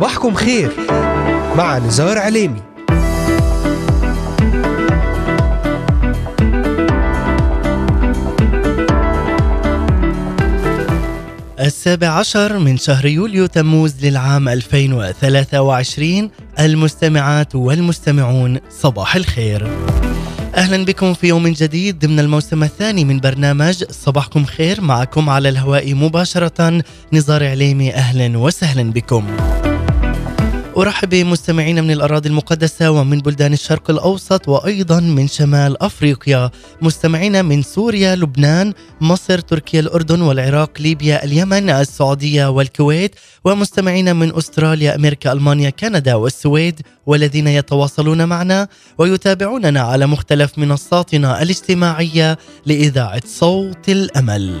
صباحكم خير مع نزار عليمي. السابع عشر من شهر يوليو تموز للعام 2023. المستمعات والمستمعون صباح الخير، أهلا بكم في يوم جديد ضمن الموسم الثاني من برنامج صباحكم خير، معكم على الهواء مباشرة نزار عليمي. أهلا وسهلا بكم. أرحب بمستمعينا من الأراضي المقدسة ومن بلدان الشرق الأوسط وأيضا من شمال أفريقيا، مستمعينا من سوريا، لبنان، مصر، تركيا، الأردن والعراق، ليبيا، اليمن، السعودية والكويت، ومستمعينا من أستراليا، أمريكا، ألمانيا، كندا والسويد، والذين يتواصلون معنا ويتابعوننا على مختلف منصاتنا الاجتماعية لإذاعة صوت الأمل.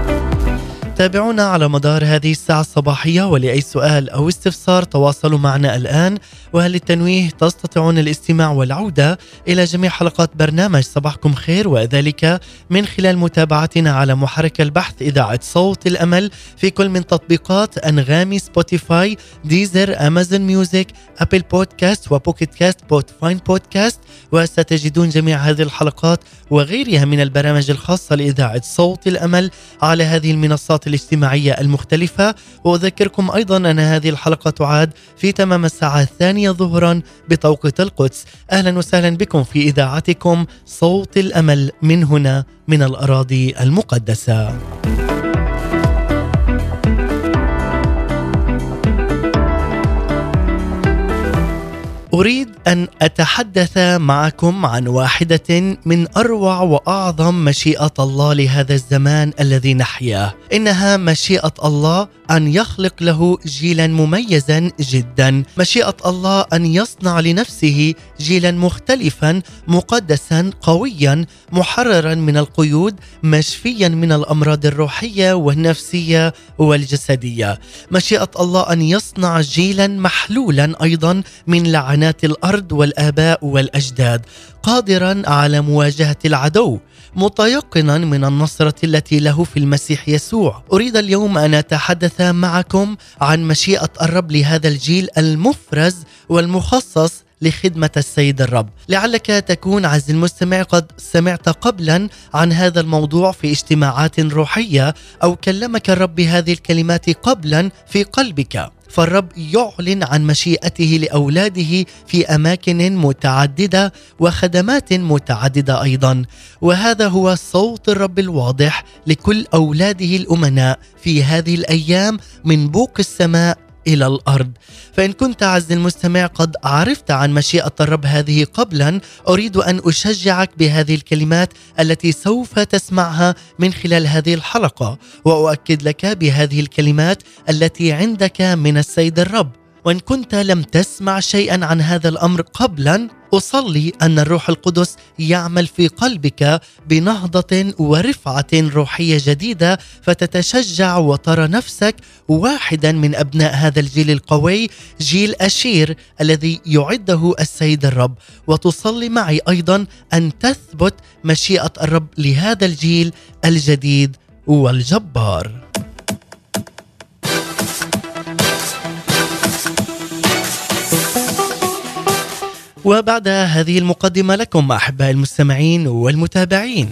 تابعونا على مدار هذه الساعة الصباحية، ولأي سؤال أو استفسار تواصلوا معنا الآن. وهل التنويه تستطيعون الاستماع والعودة إلى جميع حلقات برنامج صباحكم خير، وذلك من خلال متابعتنا على محرك البحث إذاعة صوت الأمل في كل من تطبيقات أنغامي، سبوتيفاي، ديزر، أمازون ميوزيك، أبل بودكاست وبوكيت كاست، فاين بودكاست، وستجدون جميع هذه الحلقات وغيرها من البرامج الخاصة لإذاعة صوت الأمل على هذه المنصات الاجتماعية المختلفة. وأذكركم أيضا أن هذه الحلقة تعاد في تمام الساعة الثانية ظهرا بتوقيت القدس. أهلا وسهلا بكم في إذاعتكم صوت الأمل من هنا من الأراضي المقدسة. أريد أن أتحدث معكم عن واحدة من أروع وأعظم مشيئة الله لهذا الزمان الذي نحياه. إنها مشيئة الله أن يخلق له جيلا مميزا جدا، مشيئة الله أن يصنع لنفسه جيلا مختلفا، مقدسا، قويا، محررا من القيود، مشفيا من الأمراض الروحية والنفسية والجسدية. مشيئة الله أن يصنع جيلا محلولا أيضا من لعنات الأرض والآباء والأجداد، قادرا على مواجهة العدو، متيقنا من النصرة التي له في المسيح يسوع. أريد اليوم أن أتحدث معكم عن مشيئة الرب لهذا الجيل المفرز والمخصص لخدمة السيد الرب. لعلك تكون عز المستمع قد سمعت قبلا عن هذا الموضوع في اجتماعات روحية، أو كلمك الرب بهذه الكلمات قبلا في قلبك. فالرب يعلن عن مشيئته لأولاده في أماكن متعددة وخدمات متعددة أيضا، وهذا هو صوت الرب الواضح لكل أولاده الأمناء في هذه الأيام من بوق السماء إلى الأرض. فإن كنت عز المستمع قد عرفت عن مشيئة الرب هذه قبلا، أريد أن أشجعك بهذه الكلمات التي سوف تسمعها من خلال هذه الحلقة، وأؤكد لك بهذه الكلمات التي عندك من السيد الرب. وإن كنت لم تسمع شيئا عن هذا الأمر قبلا، أصلي أن الروح القدس يعمل في قلبك بنهضة ورفعة روحية جديدة، فتتشجع وترى نفسك واحدا من أبناء هذا الجيل القوي، جيل أشير الذي يعده السيد الرب. وتصلي معي أيضا أن تثبت مشيئة الرب لهذا الجيل الجديد والجبار. وبعد هذه المقدمة لكم أحباء المستمعين والمتابعين،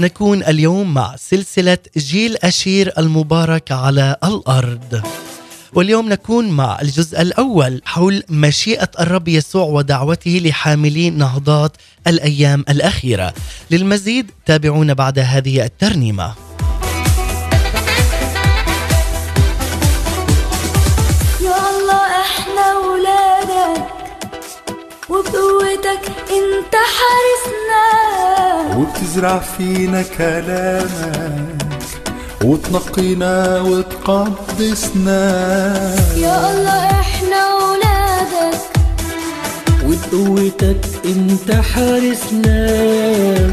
نكون اليوم مع سلسلة جيل أشير المبارك على الأرض، واليوم نكون مع الجزء الأول حول مشيئة الرب يسوع ودعوته لحاملي نهضات الأيام الأخيرة. للمزيد تابعونا بعد هذه الترنيمة. وبقوتك انت حارسنا وبتزرع فينا كلامك وتنقينا وتقدسنا يا الله، احنا ولادك وبقوتك انت حارسنا،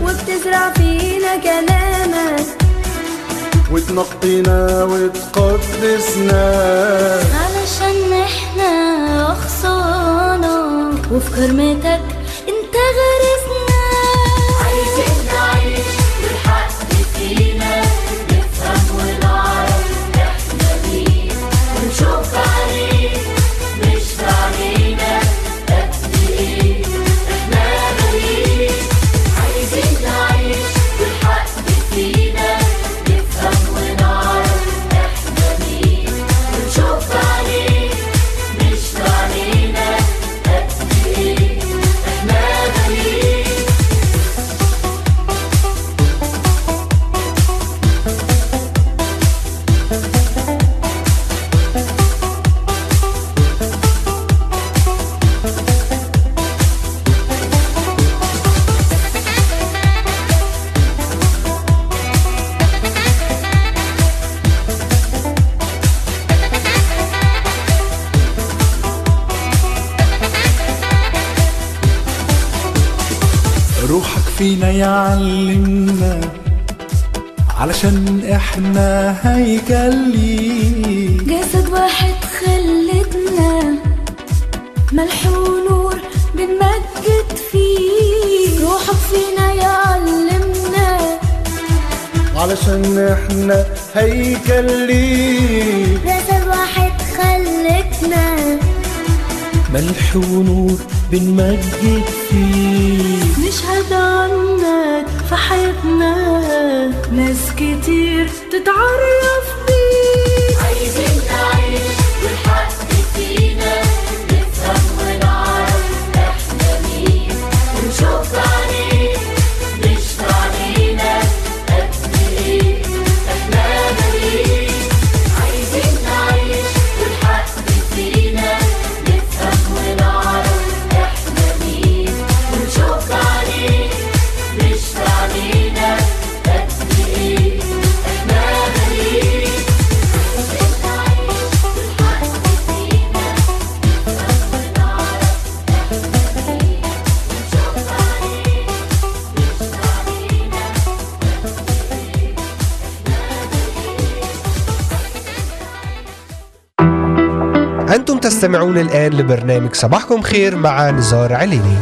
وبتزرع فينا كلامك وتنقينا وتقدسنا علشان احنا اغصانك وفي كرمتك انت غرسنا. عايزين نعيش بالحق فينا، نفهم ونعرف احنا مين، ونشوف عليك مش علينا تكفي احنا مين. عايزين نعيش بالحق فينا، نفهم ونعرف احنا مين، ونشوف عليك مش علينا تكفي احنا مين. فينا يعلمنا علشان احنا هيكل ليك، جسد واحد خلتنا ملح ونور بنمجد فيه. روحك فينا يعلمنا علشان احنا هيكل ليك، جسد واحد خلتنا ملح ونور بنمجد فيه. نشهد عنك في حياتنا ناس كتير تتعرف بيك. عايزين نعيش بالحق فينا، نفهم ونعرف احنا مين، ونشوف عليك مش علينا قد ايه احنا مالين. عايزين نعيش بالحق فينا، نفهم ونعرف احنا مين، ونشوف عليك أنتم تستمعون الآن لبرنامج صباحكم خير مع نزار عليمي.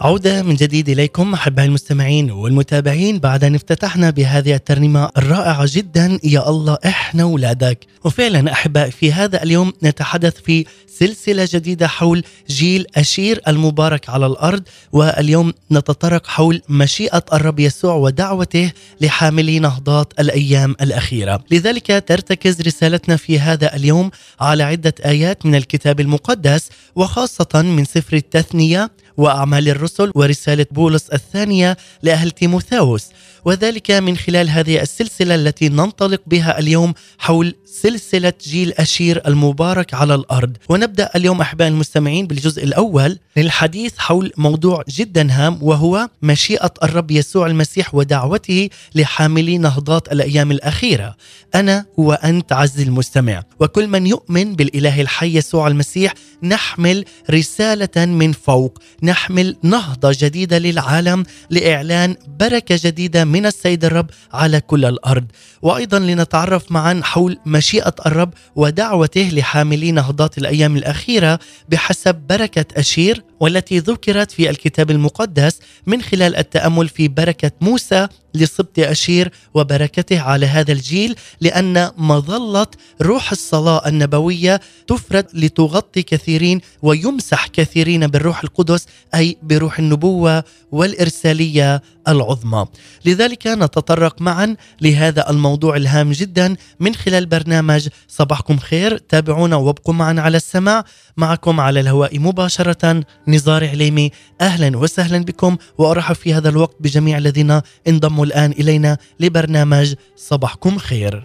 عودة من جديد إليكم أحبائي المستمعين والمتابعين بعد أن افتتحنا بهذه الترنيمة الرائعة جدا يا الله إحنا ولادك. وفعلا أحباء في هذا اليوم نتحدث في سلسلة جديدة حول جيل أشير المبارك على الأرض، واليوم نتطرق حول مشيئة الرب يسوع ودعوته لحاملي نهضات الأيام الأخيرة. لذلك ترتكز رسالتنا في هذا اليوم على عدة آيات من الكتاب المقدس، وخاصة من سفر التثنية وأعمال الرسل ورسالة بولس الثانية لأهل تيموثاوس، وذلك من خلال هذه السلسلة التي ننطلق بها اليوم حول سلسلة جيل أشير المبارك على الأرض. ونبدأ اليوم أحباء المستمعين بالجزء الأول للحديث حول موضوع جدا هام، وهو مشيئة الرب يسوع المسيح ودعوته لحاملي نهضات الأيام الأخيرة. أنا وأنت عزيزي المستمع وكل من يؤمن بالإله الحي يسوع المسيح نحمل رسالة من فوق، نحمل نهضة جديدة للعالم لإعلان بركة جديدة من السيد الرب على كل الأرض. وأيضا لنتعرف معا حول مشيئة الرب ودعوته لحاملي نهضات الأيام الأخيرة بحسب بركة أشير، والتي ذكرت في الكتاب المقدس من خلال التأمل في بركة موسى لسبط أشير وبركته على هذا الجيل، لأن مظلة روح الصلاة النبوية تفرد لتغطي كثيرين ويمسح كثيرين بالروح القدس، أي بروح النبوة والإرسالية العظمى. لذلك نتطرق معا لهذا الموضوع الهام جدا من خلال برنامج صباحكم خير. تابعونا وابقوا معنا على السماع. معكم على الهواء مباشرة نزار عليمي، أهلا وسهلا بكم، وأرحب في هذا الوقت بجميع الذين انضموا الآن إلينا لبرنامج صباحكم خير.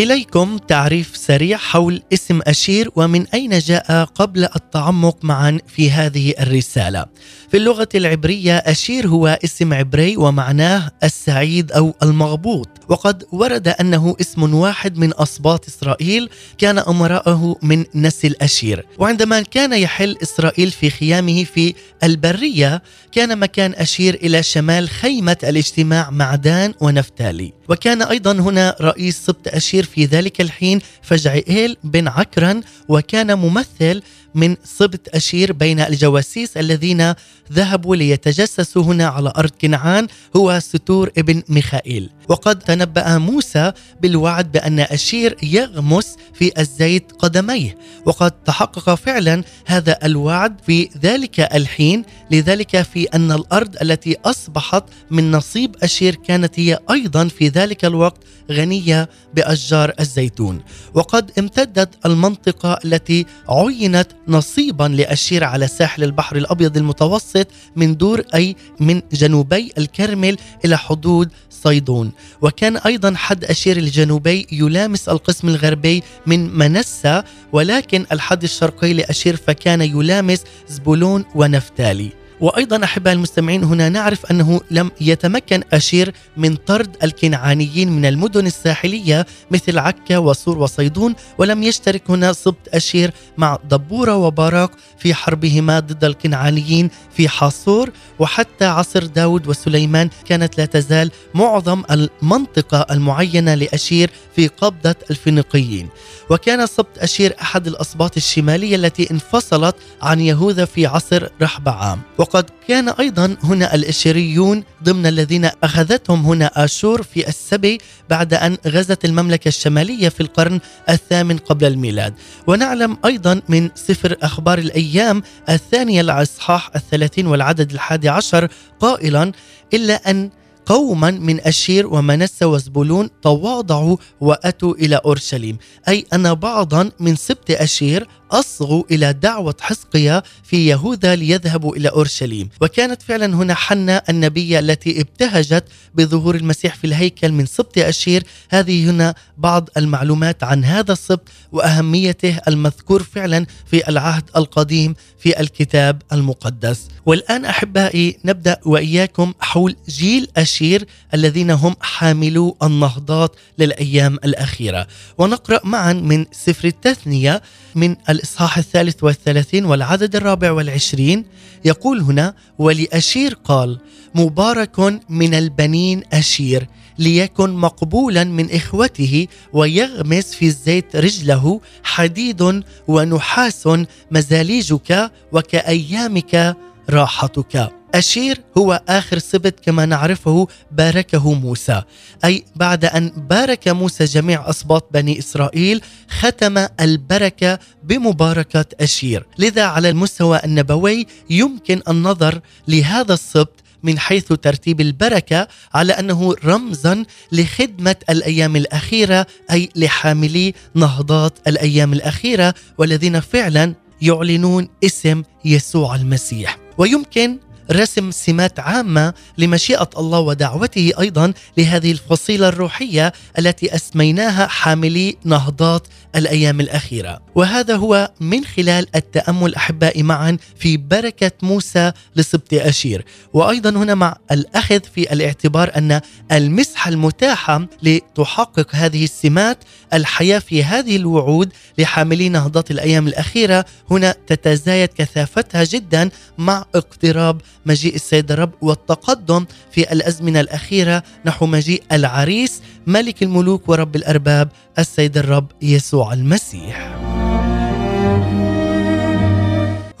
إليكم تعريف سريع حول اسم أشير ومن أين جاء قبل التعمق معا في هذه الرسالة. في اللغة العبرية أشير هو اسم عبري ومعناه السعيد أو المغبوط، وقد ورد أنه اسم واحد من أسباط إسرائيل كان أمراؤه من نسل أشير، وعندما كان يحل إسرائيل في خيامه في البرية كان مكان أشير إلى شمال خيمة الاجتماع مع دان ونفتالي، وكان أيضا هنا رئيس سبط أشير في ذلك الحين فجعئيل بن عكران، وكان ممثل من سبط أشير بين الجواسيس الذين ذهبوا ليتجسسوا هنا على أرض كنعان هو ستور ابن ميخائيل. وقد تنبأ موسى بالوعد بأن أشير يغمس في الزيت قدميه، وقد تحقق فعلا هذا الوعد في ذلك الحين، لذلك في أن الأرض التي أصبحت من نصيب أشير كانت هي أيضا في ذلك الوقت غنية بأشجار الزيتون. وقد امتدت المنطقة التي عينت نصيبا لأشير على ساحل البحر الأبيض المتوسط من دور أي من جنوبي الكرمل إلى حدود صيدون، وكان أيضا حد أشير الجنوبي يلامس القسم الغربي من منسى، ولكن الحد الشرقي لأشير فكان يلامس زبولون ونفتالي. وأيضا أحباء المستمعين هنا نعرف أنه لم يتمكن أشير من طرد الكنعانيين من المدن الساحلية مثل عكا وصور وصيدون، ولم يشترك هنا سبط أشير مع دبورة وباراق في حربهما ضد الكنعانيين في حاصور، وحتى عصر داود وسليمان كانت لا تزال معظم المنطقة المعينة لأشير في قبضة الفينيقيين. وكان سبط أشير أحد الأسباط الشمالية التي انفصلت عن يهوذا في عصر رحبعام، وقد كان أيضا هنا الأشيريون ضمن الذين أخذتهم هنا آشور في السبي بعد أن غزت المملكة الشمالية في القرن الثامن قبل الميلاد. ونعلم أيضا من سفر أخبار الأيام الثانية الإصحاح 30 والعدد 11 قائلا: إلا أن قوما من أشير ومنسى وزبولون تواضعوا وأتوا إلى أورشليم، أي أن بعضا من سبط أشير أصغوا إلى دعوة حزقيا في يهوذا ليذهبوا إلى أورشليم. وكانت فعلا هنا حنا النبية التي ابتهجت بظهور المسيح في الهيكل من سبط أشير. هذه هنا بعض المعلومات عن هذا السبط وأهميته المذكور فعلا في العهد القديم في الكتاب المقدس. والآن أحبائي نبدأ وإياكم حول جيل أشير الذين هم حاملو النهضات للأيام الأخيرة، ونقرأ معا من سفر التثنية من الإصحاح 33 والعدد 24. يقول هنا: ولأشير قال: مبارك من البنين أشير ليكن مقبولا من إخوته ويغمس في الزيت رجله، حديد ونحاس مزاليجك وكأيامك راحتك. أشير هو آخر سبط كما نعرفه باركه موسى، أي بعد أن بارك موسى جميع أسباط بني إسرائيل ختم البركة بمباركة أشير. لذا على المستوى النبوي يمكن النظر لهذا السبط من حيث ترتيب البركة على أنه رمزا لخدمة الأيام الأخيرة، أي لحاملي نهضات الأيام الأخيرة والذين فعلا يعلنون اسم يسوع المسيح. ويمكن رسم سمات عامة لمشيئة الله ودعوته أيضا لهذه الفصيلة الروحية التي أسميناها حاملي نهضات الأيام الأخيرة، وهذا هو من خلال التأمل أحبائي معا في بركة موسى لسبط أشير. وأيضا هنا مع الأخذ في الاعتبار أن المسحة المتاحة لتحقق هذه السمات الحياة في هذه الوعود لحاملي نهضات الأيام الأخيرة هنا تتزايد كثافتها جدا مع اقتراب مجيء السيد الرب والتقدم في الأزمنة الأخيرة نحو مجيء العريس ملك الملوك ورب الأرباب السيد الرب يسوع المسيح.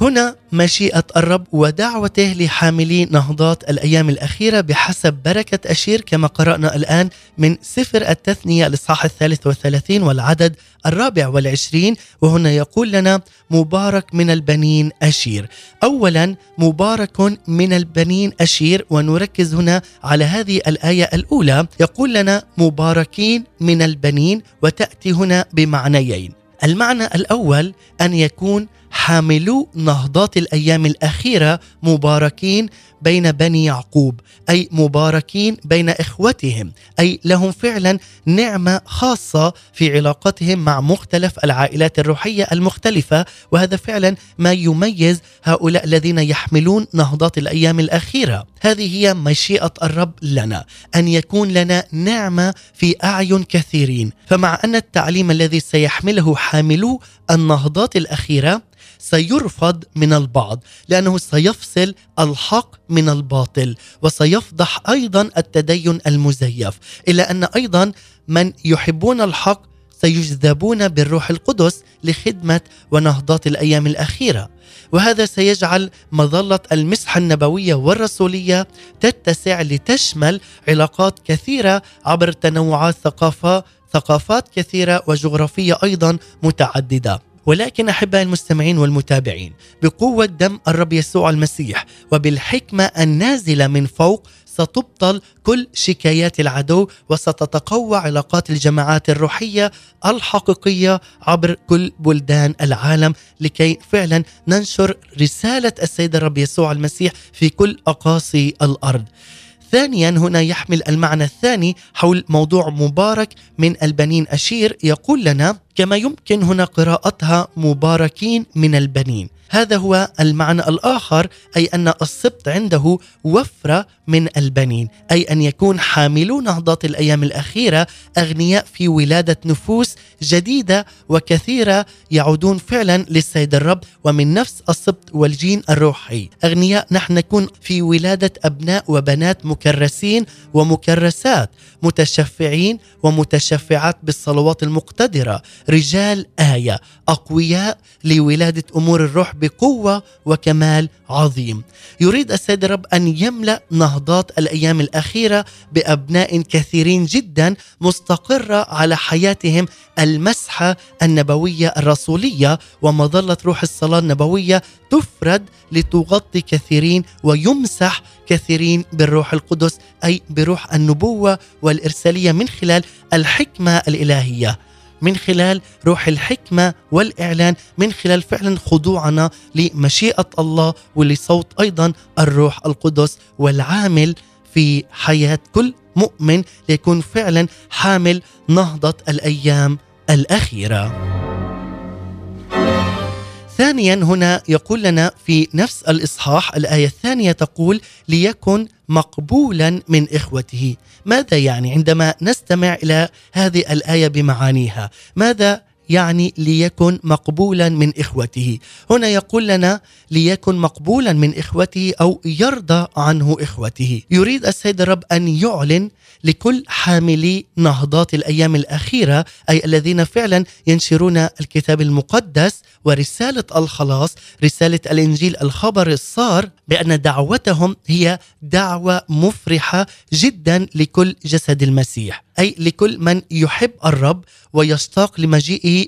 هنا مشيئة الرب ودعوته لحاملي نهضات الأيام الأخيرة بحسب بركة أشير كما قرأنا الآن من سفر التثنية الإصحاح 33 والعدد 24. وهنا يقول لنا: مبارك من البنين أشير. أولا مبارك من البنين أشير، ونركز هنا على هذه الآية الأولى. يقول لنا مباركين من البنين، وتأتي هنا بمعنيين: المعنى الأول أن يكون حاملو نهضات الأيام الأخيرة مباركين بين بني يعقوب، أي مباركين بين إخوتهم، أي لهم فعلا نعمة خاصة في علاقتهم مع مختلف العائلات الروحية المختلفة. وهذا فعلا ما يميز هؤلاء الذين يحملون نهضات الأيام الأخيرة. هذه هي مشيئة الرب لنا، أن يكون لنا نعمة في أعين كثيرين. فمع أن التعليم الذي سيحمله حاملو النهضات الأخيرة سيرفض من البعض، لأنه سيفصل الحق من الباطل، وسيفضح أيضا التدين المزيف، إلا أن أيضا من يحبون الحق سيجذبون بالروح القدس لخدمة ونهضات الأيام الأخيرة. وهذا سيجعل مظلة المسحة النبوية والرسولية تتسع لتشمل علاقات كثيرة عبر تنوعات ثقافات كثيرة وجغرافية أيضا متعددة. ولكن أحباء المستمعين والمتابعين، بقوة دم الرب يسوع المسيح وبالحكمة النازلة من فوق ستبطل كل شكايات العدو، وستتقوى علاقات الجماعات الروحية الحقيقية عبر كل بلدان العالم، لكي فعلا ننشر رسالة السيد الرب يسوع المسيح في كل أقاصي الأرض. ثانيا، هنا يحمل المعنى الثاني حول موضوع مبارك من البنين أشير، يقول لنا كما يمكن هنا قراءتها مباركين من البنين. هذا هو المعنى الآخر، أي أن السبط عنده وفرة من البنين، أي أن يكون حاملو نهضات الأيام الأخيرة أغنياء في ولادة نفوس جديدة وكثيرة يعودون فعلا للسيد الرب، ومن نفس السبط والجين الروحي أغنياء. نحن نكون في ولادة أبناء وبنات مكرسين ومكرسات، متشفعين ومتشفعات بالصلوات المقتدرة، رجال آية أقوياء لولادة أمور الروح بقوة وكمال عظيم. يريد السيد الرب أن يملأ نهضات الأيام الأخيرة بأبناء كثيرين جدا مستقرة على حياتهم المسحة النبوية الرسولية، ومظلة روح الصلاة النبوية تفرد لتغطي كثيرين ويمسح كثيرين بالروح القدس، أي بروح النبوة والإرسالية، من خلال الحكمة الإلهية، من خلال روح الحكمة والإعلان، من خلال فعلا خضوعنا لمشيئة الله ولصوت أيضا الروح القدس والعامل في حياة كل مؤمن ليكون فعلا حامل نهضة الأيام الأخيرة. ثانيا، هنا يقول لنا في نفس الإصحاح الآية الثانية تقول ليكن مقبولا من إخوته. ماذا يعني عندما نستمع إلى هذه الآية بمعانيها؟ ماذا يعني ليكن مقبولا من إخوته؟ هنا يقول لنا ليكن مقبولا من إخوته، أو يرضى عنه إخوته. يريد السيد الرب أن يعلن لكل حاملي نهضات الأيام الأخيرة، أي الذين فعلا ينشرون الكتاب المقدس ورسالة الخلاص، رسالة الإنجيل، الخبر الصار، بأن دعوتهم هي دعوة مفرحة جدا لكل جسد المسيح، أي لكل من يحب الرب ويشتاق لمجيئه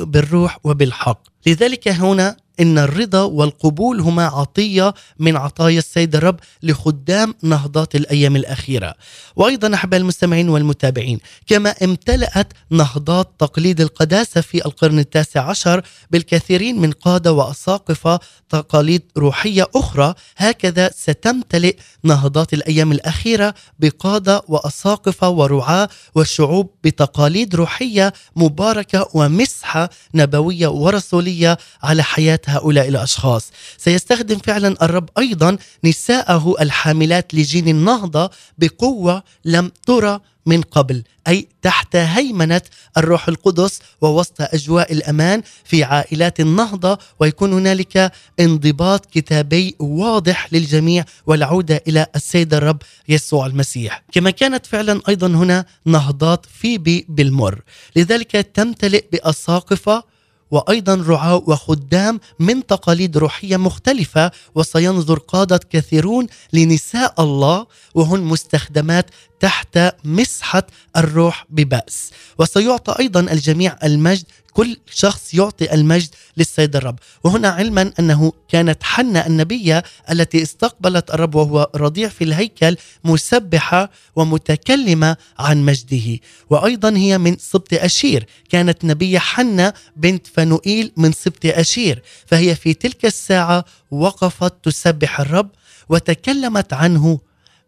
بالروح وبالحق. لذلك هنا إن الرضا والقبول هما عطية من عطايا السيد الرب لخدام نهضات الأيام الأخيرة. وأيضا أحباء المستمعين والمتابعين، كما امتلأت نهضات تقليد القداسة في القرن 19 بالكثيرين من قادة وأساقفة تقاليد روحية أخرى، هكذا ستمتلئ نهضات الأيام الأخيرة بقادة وأساقفة ورعاة والشعوب بتقاليد روحية مباركة ومسحة نبوية ورسولية على حياة هؤلاء الأشخاص. سيستخدم فعلا الرب أيضا نساءه الحاملات لجين النهضة بقوة لم ترى من قبل، أي تحت هيمنة الروح القدس ووسط أجواء الأمان في عائلات النهضة، ويكون هنالك انضباط كتابي واضح للجميع والعودة إلى السيد الرب يسوع المسيح، كما كانت فعلا أيضا هنا نهضات فيبي بالمر. لذلك تمتلئ بأساقفة وأيضا رعاة وخدام من تقاليد روحية مختلفة، وسينظر قادة كثيرون لنساء الله وهن مستخدمات تحت مسحة الروح ببأس. وسيعطى أيضا الجميع المجد كل شخص يعطي المجد للسيد الرب. وهنا علما أنه كانت حنا النبية التي استقبلت الرب وهو رضيع في الهيكل مسبحة ومتكلمة عن مجده. وأيضا هي من سبط أشير، كانت نبية حنا بنت فنوئيل من سبط أشير، فهي في تلك الساعة وقفت تسبح الرب وتكلمت عنه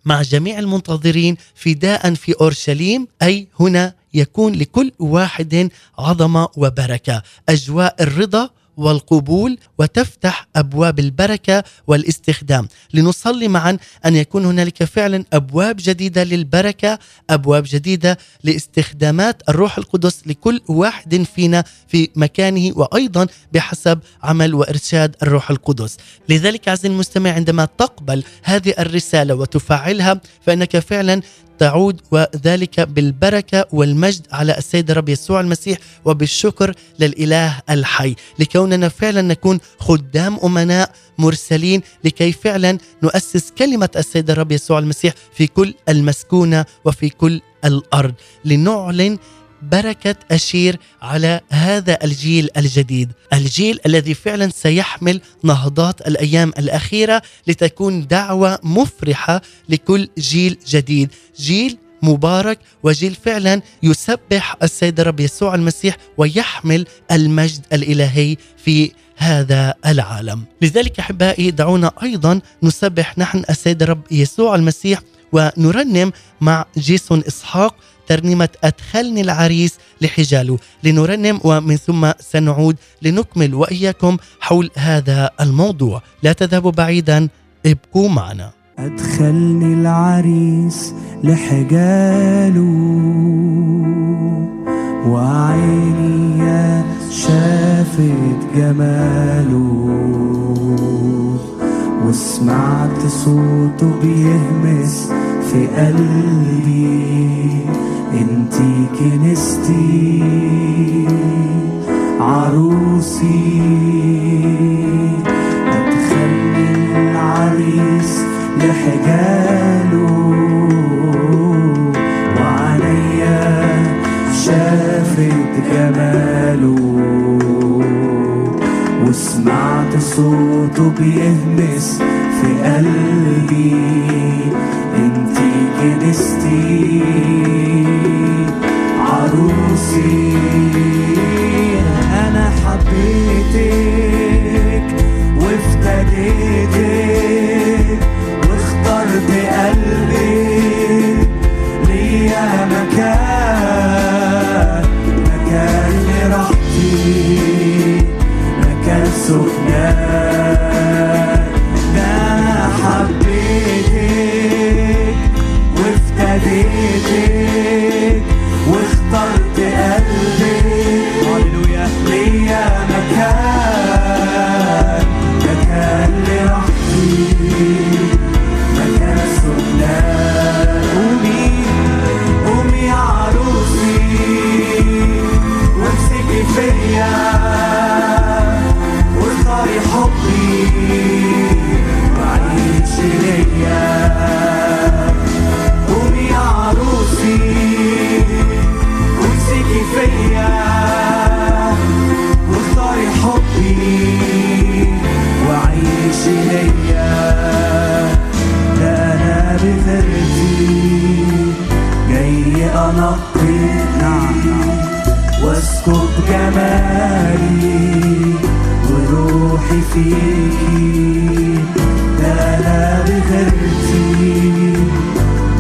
مع جميع المنتظرين فداء في أورشليم. أي هنا يكون لكل واحد عظمة وبركة، أجواء الرضا والقبول، وتفتح أبواب البركة والاستخدام. لنصلي معا أن يكون هنالك فعلا أبواب جديدة للبركة، أبواب جديدة لاستخدامات الروح القدس لكل واحد فينا في مكانه، وأيضا بحسب عمل وإرشاد الروح القدس. لذلك عزيزي المستمع، عندما تقبل هذه الرسالة وتفعلها فإنك فعلا تعود وذلك بالبركة والمجد على السيد الرب يسوع المسيح، وبالشكر للإله الحي لكوننا فعلا نكون خدام أمناء مرسلين، لكي فعلا نؤسس كلمة السيد الرب يسوع المسيح في كل المسكونة وفي كل الأرض، لنعلن بركة أشير على هذا الجيل الجديد، الجيل الذي فعلا سيحمل نهضات الأيام الأخيرة، لتكون دعوة مفرحة لكل جيل جديد، جيل مبارك وجيل فعلا يسبح السيد الرب يسوع المسيح ويحمل المجد الإلهي في هذا العالم. لذلك أحبائي، دعونا أيضا نسبح نحن السيد الرب يسوع المسيح ونرنم مع جيسون إسحاق ترنيمة أدخلني العريس لحجاله. لنرنم ومن ثم سنعود لنكمل وإياكم حول هذا الموضوع. لا تذهبوا بعيدا، ابقوا معنا. أدخلني العريس لحجاله وعيني شافت جماله وسمعت صوته بيهمس في قلبي، انتي كنستي عروسي، أدخلني العريس لحجاله وعينيا شافت جماله وسمعت صوته بيهمس في قلبي، انتي كنستي عروسي، انا حبيتك وافتديتك واخترت قلبي ليا مكان لراحتي، مكان سكنك، حبيتك وافتديتك واخترت قلبي، هللويا، ليا مكان، مكان لراحتي، مكان سكنك، قومي قومي يا عروسي وامسكي فيا واختاري حبي ليا، قومي يا عروسي وامسكي فيا واختاري حبي وعيشي ليا، ده انا بفردي جاي انقي نعمة واسكب جمالي وروحي فيكي، أنا بفردي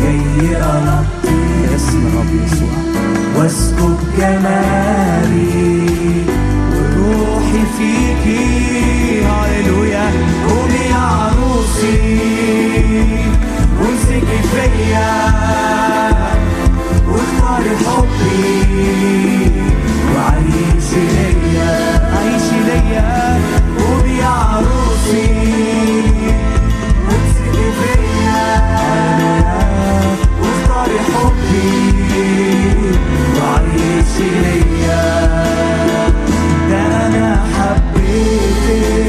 جاي أنطي اسم رب يسوع واسكب جمالي وروحي فيكي، هللويا، قومي يا عروسي وامسكي فيا واختاري حبي وعيشي ليا، عيشي ليا، قومي يا عروسي واختاري حبي وعيشي ليا، ده أنا حبيتك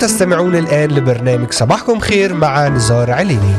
تستمعون الآن لبرنامج صباحكم خير مع نزار عليمي.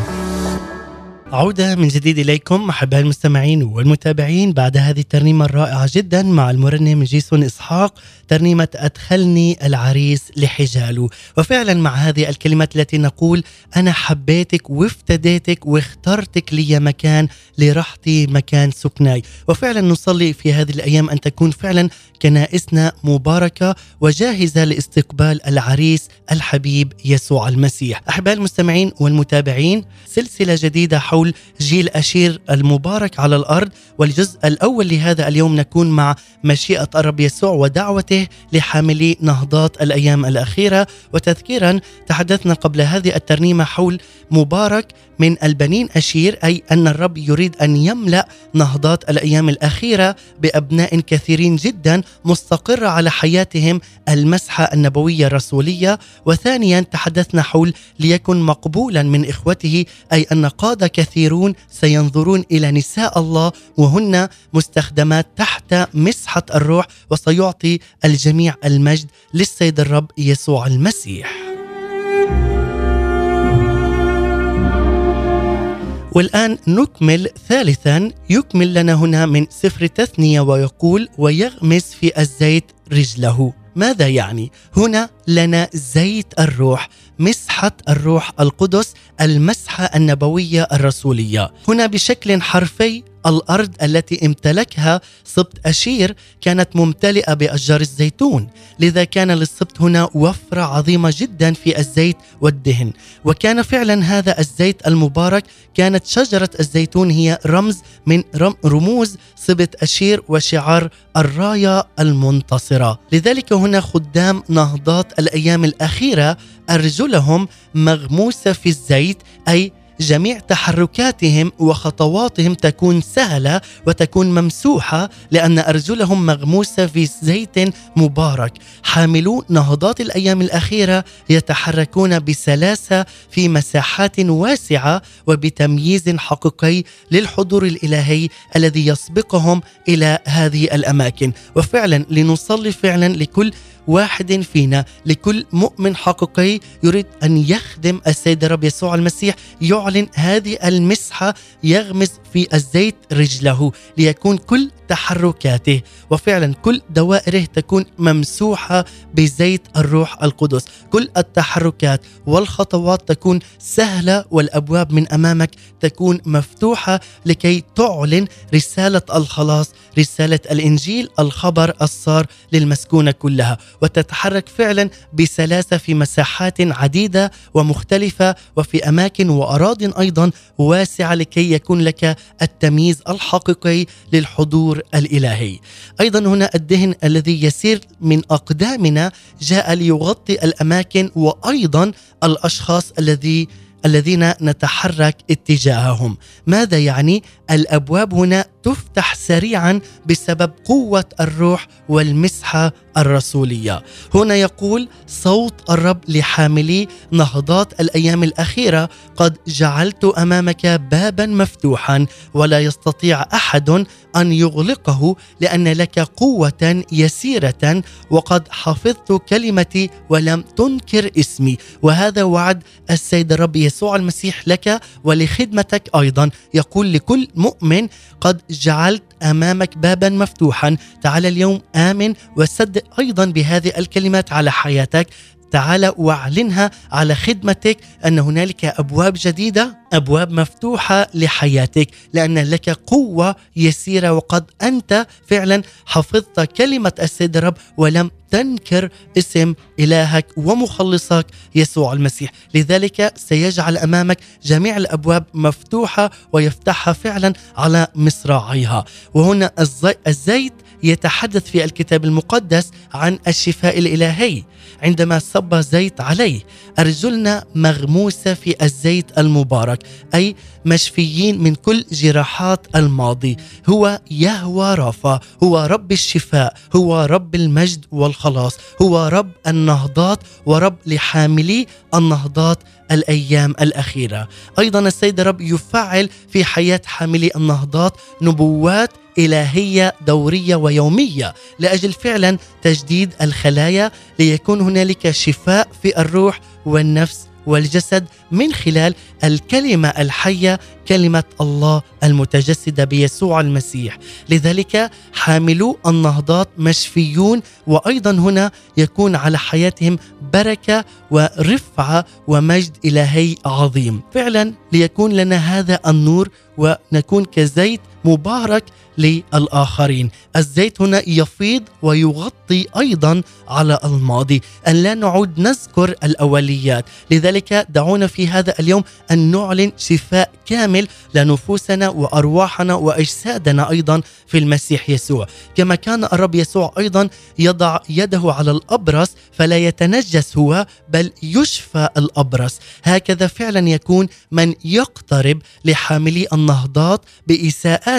عودة من جديد إليكم أحباء المستمعين والمتابعين بعد هذه الترنيمة الرائعة جدا مع المرنم جيسون إسحاق، ترنيمة أدخلني العريس لحجاله. وفعلا مع هذه الكلمات التي نقول أنا حبيتك وافتديتك واخترتك لي مكان لراحتي مكان سكناي. وفعلا نصلي في هذه الأيام أن تكون فعلا كنائسنا مباركة وجاهزة لاستقبال العريس الحبيب يسوع المسيح. أحباء المستمعين والمتابعين، سلسلة جديدة حول جيل أشير المبارك على الأرض، والجزء الأول لهذا اليوم نكون مع مشيئة الرب يسوع ودعوته لحاملي نهضات الأيام الأخيرة. وتذكيرا تحدثنا قبل هذه الترنيمة حول مبارك من البنين أشير، أي أن الرب يريد أن يملأ نهضات الأيام الأخيرة بأبناء كثيرين جدا مستقرة على حياتهم المسحة النبوية الرسولية. وثانيا تحدثنا حول ليكن مقبولا من إخوته، أي أن قادة كثيرون سينظرون إلى نساء الله وهن مستخدمات تحت مسحة الروح، وسيعطي الجميع المجد للسيد الرب يسوع المسيح. والآن نكمل. ثالثا يكمل لنا هنا من سفر التثنية ويقول ويغمس في الزيت رجله. ماذا يعني؟ هنا لنا زيت الروح، مسحة الروح القدس، المسحة النبوية الرسولية. هنا بشكل حرفي الأرض التي امتلكها سبط أشير كانت ممتلئة بأشجار الزيتون، لذا كان للسبط هنا وفرة عظيمة جدا في الزيت والدهن. وكان فعلا هذا الزيت المبارك، كانت شجرة الزيتون هي رمز من رموز سبط أشير وشعار الراية المنتصرة. لذلك هنا خدام نهضات الأيام الأخيرة أرجلهم مغموسة في الزيت، أي جميع تحركاتهم وخطواتهم تكون سهلة وتكون ممسوحة لأن أرجلهم مغموسة في زيت مبارك. حاملو نهضات الأيام الأخيرة يتحركون بسلاسة في مساحات واسعة وبتمييز حقيقي للحضور الإلهي الذي يسبقهم إلى هذه الأماكن. وفعلا لنصلي فعلا لكل واحد فينا، لكل مؤمن حقيقي يريد أن يخدم السيد الرب يسوع المسيح، يعلن هذه المسحة، يغمس في الزيت رجله ليكون كل تحركاته وفعلا كل دوائره تكون ممسوحة بزيت الروح القدس. كل التحركات والخطوات تكون سهلة والأبواب من أمامك تكون مفتوحة لكي تعلن رسالة الخلاص، رسالة الإنجيل، الخبر السار للمسكونة كلها، وتتحرك فعلا بسلاسة في مساحات عديدة ومختلفة وفي أماكن وأراضٍ أيضا واسعة لكي يكون لك التمييز الحقيقي للحضور الإلهي. أيضا هنا الدهن الذي يسير من أقدامنا جاء ليغطي الأماكن وأيضا الأشخاص الذين نتحرك اتجاههم. ماذا يعني؟ الأبواب هنا تفتح سريعا بسبب قوة الروح والمسحة الرسولية. هنا يقول صوت الرب لحاملي نهضات الأيام الأخيرة قد جعلت أمامك بابا مفتوحا ولا يستطيع أحد أن يغلقه لأن لك قوة يسيرة وقد حفظت كلمتي ولم تنكر اسمي. وهذا وعد السيد الرب يسوع المسيح لك ولخدمتك أيضا. يقول لكل مؤمن قد جعلت أمامك بابا مفتوحا، تعال اليوم آمن وصدق أيضا بهذه الكلمات على حياتك، تعال واعلنها على خدمتك أن هنالك أبواب جديدة، أبواب مفتوحة لحياتك لأن لك قوة يسيرة وقد أنت فعلا حفظت كلمة السيد الرب ولم تنكر اسم إلهك ومخلصك يسوع المسيح. لذلك سيجعل أمامك جميع الأبواب مفتوحة ويفتحها فعلا على مصراعيها. وهنا الزيت يتحدث في الكتاب المقدس عن الشفاء الإلهي عندما صب زيت عليه. أرجلنا مغموسة في الزيت المبارك، أي مشفيين من كل جراحات الماضي. هو يهوى رافع، هو رب الشفاء، هو رب المجد والخلاص، هو رب النهضات ورب لحاملي النهضات الأيام الأخيرة. أيضا السيد رب يفعل في حياة حاملي النهضات نبوات إلهية دورية ويومية لأجل فعلا تجديد الخلايا، ليكون هنالك شفاء في الروح والنفس والجسد من خلال الكلمة الحية، كلمة الله المتجسدة بيسوع المسيح. لذلك حاملو النهضات مشفيون، وأيضا هنا يكون على حياتهم بركة ورفعة ومجد إلهي عظيم. فعلا ليكون لنا هذا النور ونكون كزيت مبارك للآخرين. الزيت هنا يفيض ويغطي أيضا على الماضي، أن لا نعود نذكر الأوليات. لذلك دعونا في هذا اليوم أن نعلن شفاء كامل لنفوسنا وأرواحنا وأجسادنا أيضا في المسيح يسوع. كما كان الرب يسوع أيضا يضع يده على الأبرص فلا يتنجس هو، بل يشفى الأبرص. هكذا فعلا يكون من يقترب لحاملي النهضات بإساءات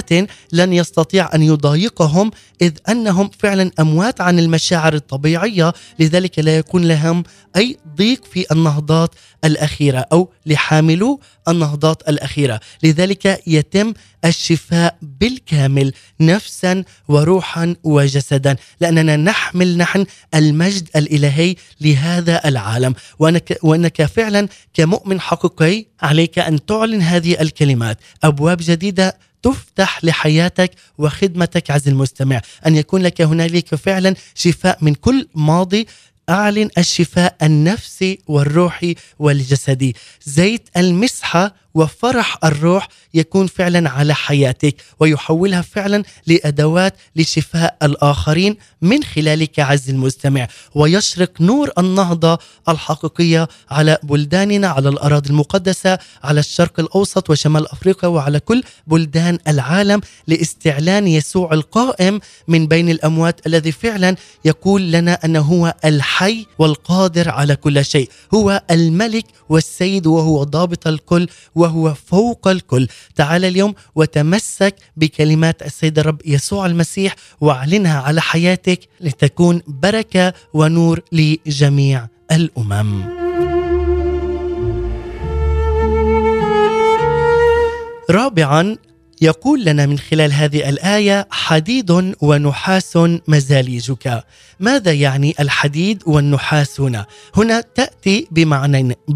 لن يستطيع أن يضايقهم، إذ أنهم فعلا أموات عن المشاعر الطبيعية. لذلك لا يكون لهم أي ضيق في النهضات الأخيرة أو لحاملو النهضات الأخيرة. لذلك يتم الشفاء بالكامل نفسا وروحا وجسدا، لأننا نحمل نحن المجد الإلهي لهذا العالم. وأنك فعلا كمؤمن حقيقي عليك أن تعلن هذه الكلمات. أبواب جديدة تفتح لحياتك وخدمتك عز المستمع، أن يكون لك هنالك فعلا شفاء من كل ماضي. أعلن الشفاء النفسي والروحي والجسدي. زيت المسحة وفرح الروح يكون فعلا على حياتك ويحولها فعلا لأدوات لشفاء الآخرين من خلالك عز المستمع. ويشرق نور النهضة الحقيقية على بلداننا، على الأراضي المقدسة، على الشرق الأوسط وشمال أفريقيا وعلى كل بلدان العالم، لاستعلان يسوع القائم من بين الأموات، الذي فعلا يقول لنا أنه هو الحي والقادر على كل شيء، هو الملك والسيد وهو ضابط الكل وهو فوق الكل. تعال اليوم وتمسك بكلمات السيد الرب يسوع المسيح واعلنها على حياتك لتكون بركة ونور لجميع الأمم. رابعا يقول لنا من خلال هذه الآية: حديد ونحاس مزاليجك. ماذا يعني الحديد والنحاس هنا؟ هنا تأتي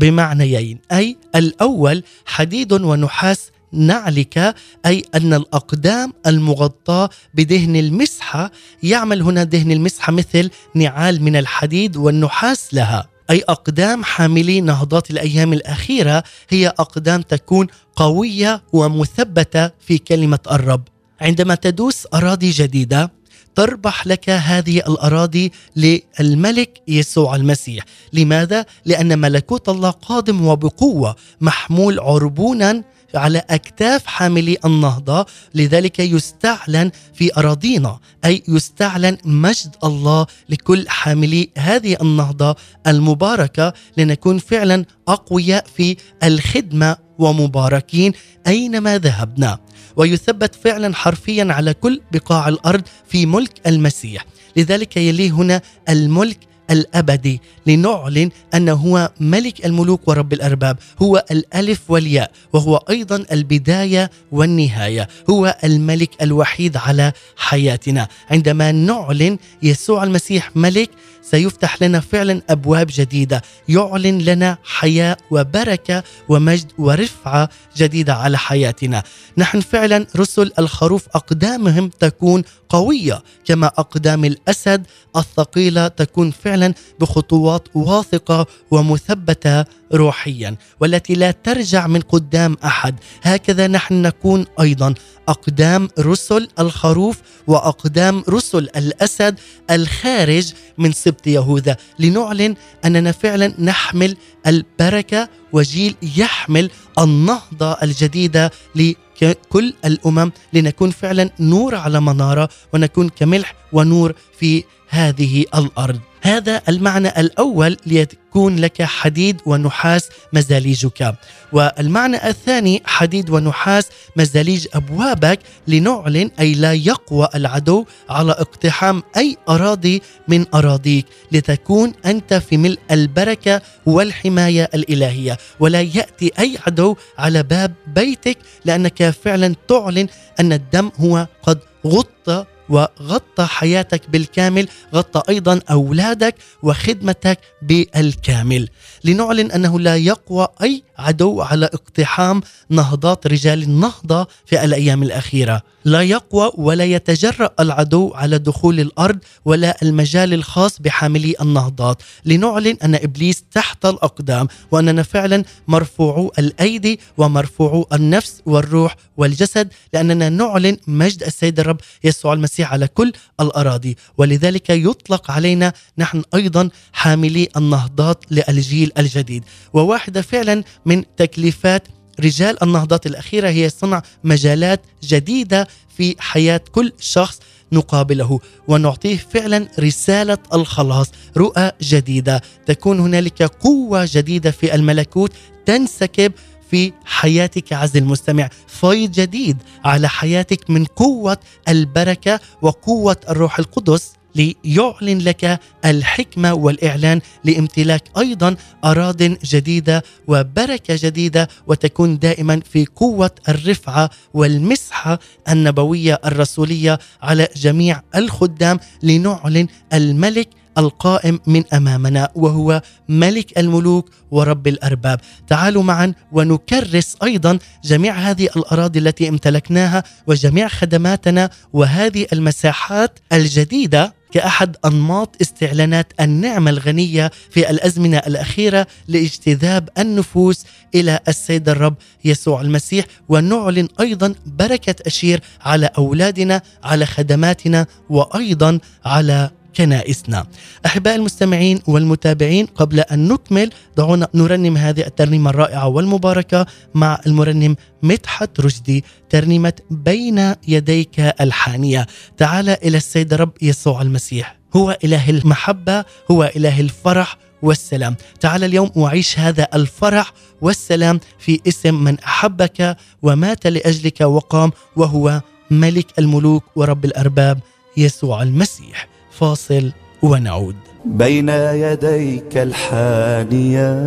بمعنيين، أي الأول حديد ونحاس نعلك، أي أن الأقدام المغطاة بدهن المسحة، يعمل هنا دهن المسحة مثل نعال من الحديد والنحاس لها. أي أقدام حاملي نهضات الأيام الأخيرة هي أقدام تكون قوية ومثبتة في كلمة الرب. عندما تدوس أراضي جديدة تربح لك هذه الأراضي للملك يسوع المسيح. لماذا؟ لأن ملكوت الله قادم وبقوة، محمول عربونا على أكتاف حاملي النهضة. لذلك يستعلن في أراضينا، أي يستعلن مجد الله لكل حاملي هذه النهضة المباركة، لنكون فعلا أقوياء في الخدمة ومباركين أينما ذهبنا. ويثبت فعلا حرفيا على كل بقاع الأرض في ملك المسيح. لذلك يليه هنا الملك الأبدي، لنعلن أنه هو ملك الملوك ورب الأرباب، هو الألف والياء وهو أيضا البداية والنهاية، هو الملك الوحيد على حياتنا. عندما نعلن يسوع المسيح ملك سيفتح لنا فعلا أبواب جديدة، يعلن لنا حياة وبركة ومجد ورفعة جديدة على حياتنا. نحن فعلا رسل الخروف، أقدامهم تكون قوية كما أقدام الأسد الثقيلة، تكون فعلا بخطوات واثقة ومثبتة روحيا والتي لا ترجع من قدام أحد. هكذا نحن نكون أيضا أقدام رسل الخروف وأقدام رسل الأسد الخارج من سبط يهوذا، لنعلن أننا فعلا نحمل البركة وجيل يحمل النهضة الجديدة لكل الأمم، لنكون فعلا نور على منارة ونكون كملح ونور في هذه الأرض. هذا المعنى الأول، ليكون لك حديد ونحاس مزاليجك. والمعنى الثاني، حديد ونحاس مزاليج أبوابك، لنعلن أي لا يقوى العدو على اقتحام أي أراضي من أراضيك، لتكون أنت في ملء البركة والحماية الإلهية، ولا يأتي أي عدو على باب بيتك، لأنك فعلا تعلن أن الدم هو قد غطى وغطى حياتك بالكامل، غطى أيضا أولادك وخدمتك بالكامل. لنعلن أنه لا يقوى أي عدو على اقتحام نهضات رجال النهضة في الأيام الأخيرة. لا يقوى ولا يتجرأ العدو على دخول الأرض ولا المجال الخاص بحاملي النهضات. لنعلن أن إبليس تحت الأقدام، وأننا فعلا مرفوعو الأيدي ومرفوعو النفس والروح والجسد، لأننا نعلن مجد السيد الرب يسوع المسيح على كل الأراضي. ولذلك يطلق علينا نحن أيضا حاملي النهضات للجيل الجديد. وواحدة فعلا من تكليفات رجال النهضات الأخيرة هي صنع مجالات جديدة في حياة كل شخص نقابله، ونعطيه فعلا رسالة الخلاص، رؤى جديدة. تكون هنالك قوة جديدة في الملكوت تنسكب في حياتك عز المستمع، فيض جديد على حياتك من قوة البركة وقوة الروح القدس، ليعلن لك الحكمة والإعلان لامتلاك أيضا أراضٍ جديدة وبركة جديدة، وتكون دائما في قوة الرفعة والمسحة النبوية الرسولية على جميع الخدام. لنعلن الملك القائم من أمامنا، وهو ملك الملوك ورب الأرباب. تعالوا معا ونكرس أيضا جميع هذه الأراضي التي امتلكناها وجميع خدماتنا وهذه المساحات الجديدة كأحد أنماط استعلانات النعمة الغنية في الأزمنة الأخيرة لاجتذاب النفوس إلى السيد الرب يسوع المسيح. ونعلن أيضا بركة أشير على أولادنا، على خدماتنا، وأيضا على كنائسنا. أحباء المستمعين والمتابعين، قبل أن نكمل دعونا نرنم هذه الترنيمة الرائعة والمباركة مع المرنم مدحت رشدي، ترنيمة بين يديك الحانية. تعال إلى السيد رب يسوع المسيح، هو إله المحبة، هو إله الفرح والسلام. تعال اليوم وعيش هذا الفرح والسلام في اسم من أحبك ومات لأجلك وقام، وهو ملك الملوك ورب الأرباب يسوع المسيح. فاصل ونعود. بين يديك الحانية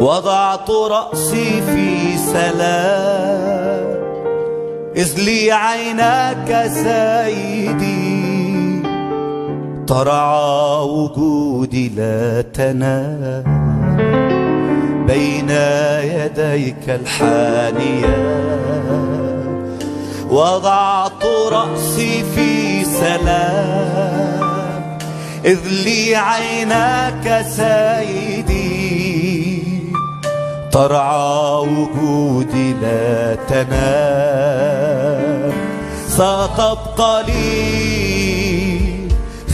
وضعت رأسي في سلام، إذ لي عيناك سيدي ترعى وجودي لا تنام. بين يديك الحانية وضعت رأسي في سلام، إذ لي عيناك سيدي ترعى وجودي لا تنام. ستبقى لي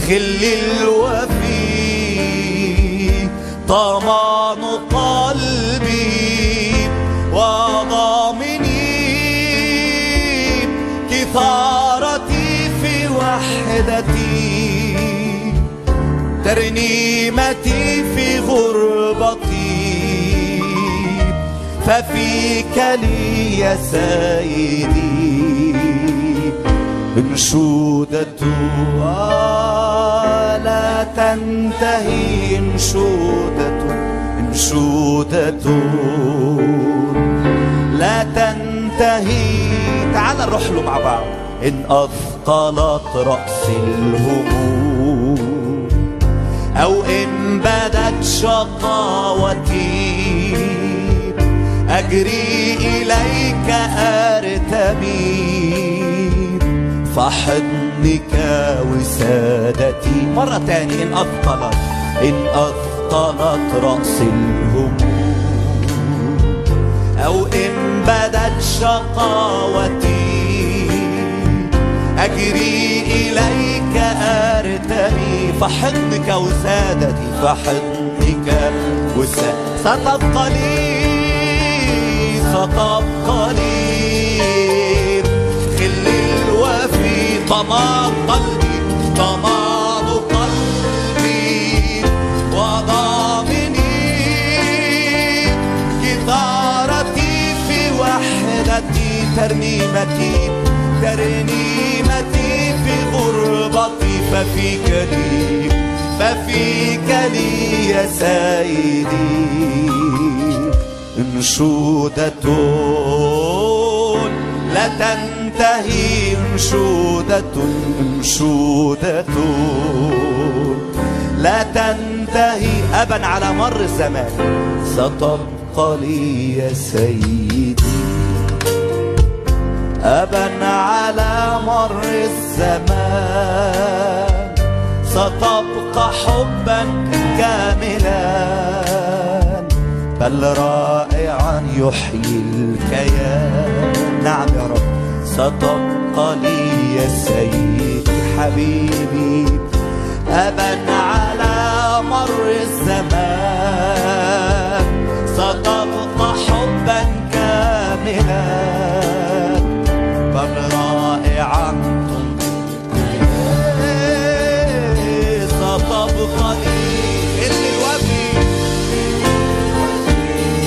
خلي الوفي، طمعن قلبي وضامني ثارتي في وحدتي، ترنيمتي في غربتي، ففيك لي يا سيدي انشودة لا تنتهي، انشودة لا تنتهي. تعال نروح له مع بعض. إن أثقلت رأس الهموم أو إن بدت شقاوتي، أجري إليك أرتمي، فحضنك وسادتي. مرة تاني. إن أثقلت طلت رأس الهموم، أو إن بدت شقاوتي أجري إليك أرتمي، فحضنك وسادتي، فحضنك وسادتي، ستبقى لي، ستبقى لي خل الوفي، طمع قلبي، طمع قلبي وضامني جدارتي في وحدتي، ترنيمتي، ترنيمتي في غربتي، ففيك لي، ففيك لي يا سيدي انشودة لا تنتهي، انشودة، انشودة لا تنتهي أبا على مر الزمان، ستبقى لي يا سيدي أبا على مر الزمان، ستبقى حبا كاملا بل رائعا يحيي الكيان. نعم يا رب ستبقى لي يا سيدي حبيبي أبا على مر الزمان، ستبقى حبا كاملا رائعا، ستبقى لي الوفي،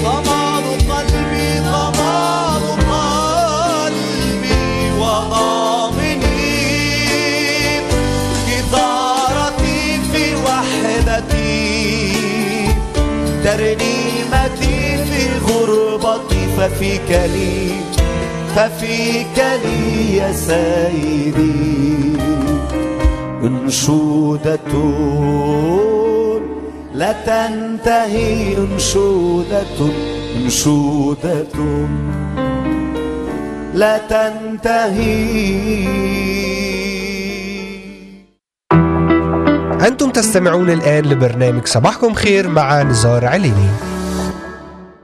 ضمان قلبي، ضمان قلبي وضامني جدارتي في وحدتي، ترنيمتي في غربتي، ففيك لي، ففيك لي يا سيدي انشودة لا تنتهي، انشودة، انشودة لا تنتهي. أنتم تستمعون الآن لبرنامج صباحكم خير مع نزار عليمي.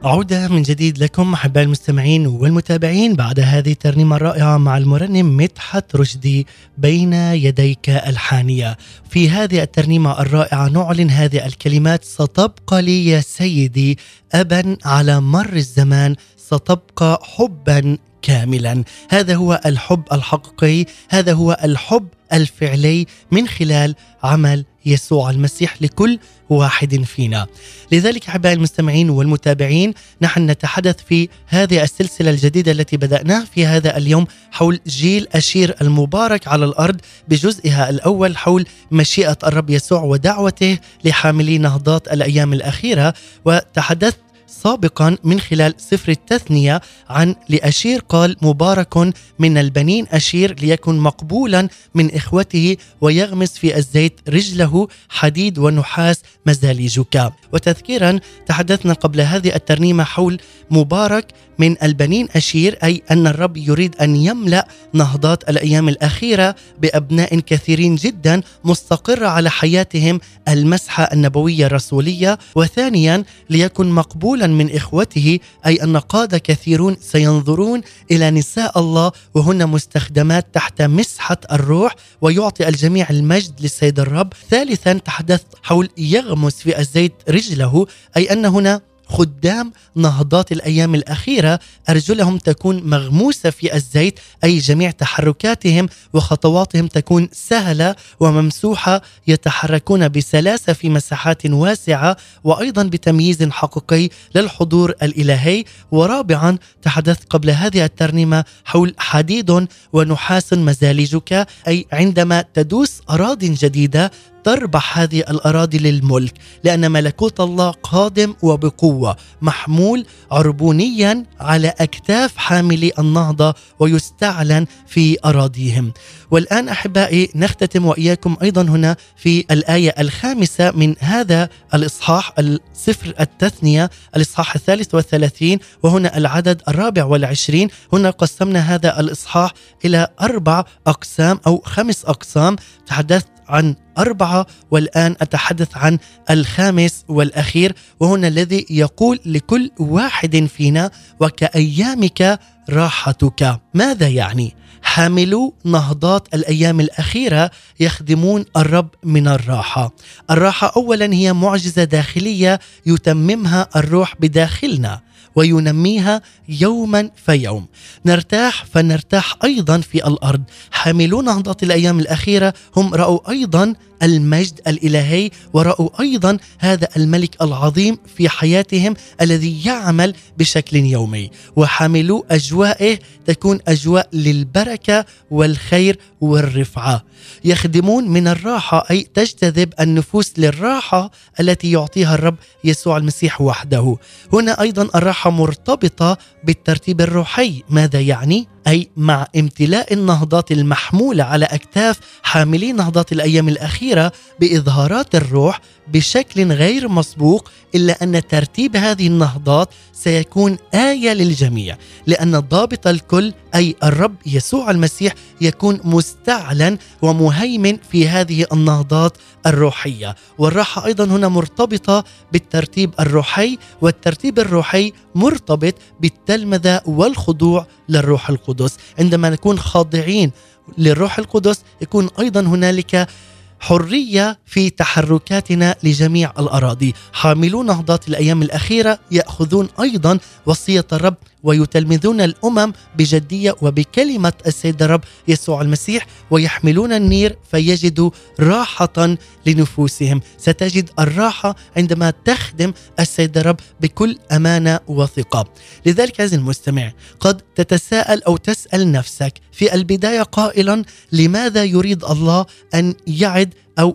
عودة من جديد لكم أحباء المستمعين والمتابعين بعد هذه الترنيمة الرائعة مع المرنم مدحت رشدي، بين يديك الحانية. في هذه الترنيمة الرائعة نعلن هذه الكلمات، ستبقى لي يا سيدي أبا على مر الزمان، ستبقى حبا كاملا. هذا هو الحب الحقيقي، هذا هو الحب الفعلي من خلال عمل يسوع المسيح لكل واحد فينا. لذلك أحبائي المستمعين والمتابعين، نحن نتحدث في هذه السلسلة الجديدة التي بدأناها في هذا اليوم حول جيل أشير المبارك على الأرض، بجزئها الأول حول مشيئة الرب يسوع ودعوته لحاملي نهضات الأيام الأخيرة. وتحدثت سابقا من خلال سفر التثنية عن لأشير، قال مبارك من البنين أشير ليكن مقبولا من إخوته ويغمس في الزيت رجله، حديد ونحاس مزاليجك. وتذكيرا تحدثنا قبل هذه الترنيمة حول مبارك من البنين أشير، أي أن الرب يريد أن يملأ نهضات الأيام الأخيرة بأبناء كثيرين جدا مستقرة على حياتهم المسحة النبوية الرسولية. وثانيا ليكن مقبولا من إخوته، أي أن قادة كثيرون سينظرون إلى نساء الله وهن مستخدمات تحت مسحة الروح، ويعطي الجميع المجد للسيد الرب. ثالثا تحدث حول يغمس في الزيت رجله، أي أن هنا خدام نهضات الأيام الأخيرة أرجلهم تكون مغموسة في الزيت، أي جميع تحركاتهم وخطواتهم تكون سهلة وممسوحة، يتحركون بسلاسة في مساحات واسعة، وأيضا بتمييز حقيقي للحضور الإلهي. ورابعا تحدث قبل هذه الترنيمة حول حديد ونحاس مزاليجك، أي عندما تدوس أراضٍ جديدة تربح هذه الأراضي للملك، لأن ملكوت الله قادم وبقوة، محمول عربونيا على أكتاف حاملي النهضة ويستعلن في أراضيهم. والآن أحبائي نختتم وإياكم أيضا هنا في الآية الخامسة من هذا الإصحاح، السفر التثنية الإصحاح 33، وهنا العدد 24. هنا قسمنا هذا الإصحاح إلى 4 أقسام أو 5 أقسام. تحدثت عن 4 والآن أتحدث عن الخامس والأخير، وهنا الذي يقول لكل واحد فينا وكأيامك راحتك. ماذا يعني؟ حاملو نهضات الأيام الأخيرة يخدمون الرب من الراحة. الراحة أولا هي معجزة داخلية يتممها الروح بداخلنا وينميها يوما فيوم. نرتاح فنرتاح أيضا في الأرض. حاملو نهضات الأيام الأخيرة هم رأوا أيضا المجد الإلهي، ورأوا أيضا هذا الملك العظيم في حياتهم الذي يعمل بشكل يومي، وحاملو أجوائه تكون أجواء للبركة والخير والرفعة. يخدمون من الراحة أي تجتذب النفوس للراحة التي يعطيها الرب يسوع المسيح وحده. هنا أيضا الراحة مرتبطة بالترتيب الروحي. ماذا يعني؟ أي مع امتلاء النهضات المحمولة على أكتاف حاملي نهضات الأيام الأخيرة بإظهارات الروح بشكل غير مسبوق، إلا أن ترتيب هذه النهضات سيكون آية للجميع، لأن ضابط الكل أي الرب يسوع المسيح يكون مستعلن ومهيمن في هذه النهضات الروحية. والراحة أيضا هنا مرتبطة بالترتيب الروحي، والترتيب الروحي مرتبط بالتلمذة والخضوع للروح القدس. عندما نكون خاضعين للروح القدس يكون أيضا هنالك حرية في تحركاتنا لجميع الأراضي. حاملو نهضات الأيام الأخيرة يأخذون أيضا وصية الرب ويتلمذون الأمم بجدية وبكلمة السيد الرب يسوع المسيح، ويحملون النير فيجدوا راحة لنفوسهم. ستجد الراحة عندما تخدم السيد الرب بكل أمانة وثقة. لذلك عزيزي المستمع، قد تتساءل أو تسأل نفسك في البداية قائلا لماذا يريد الله أن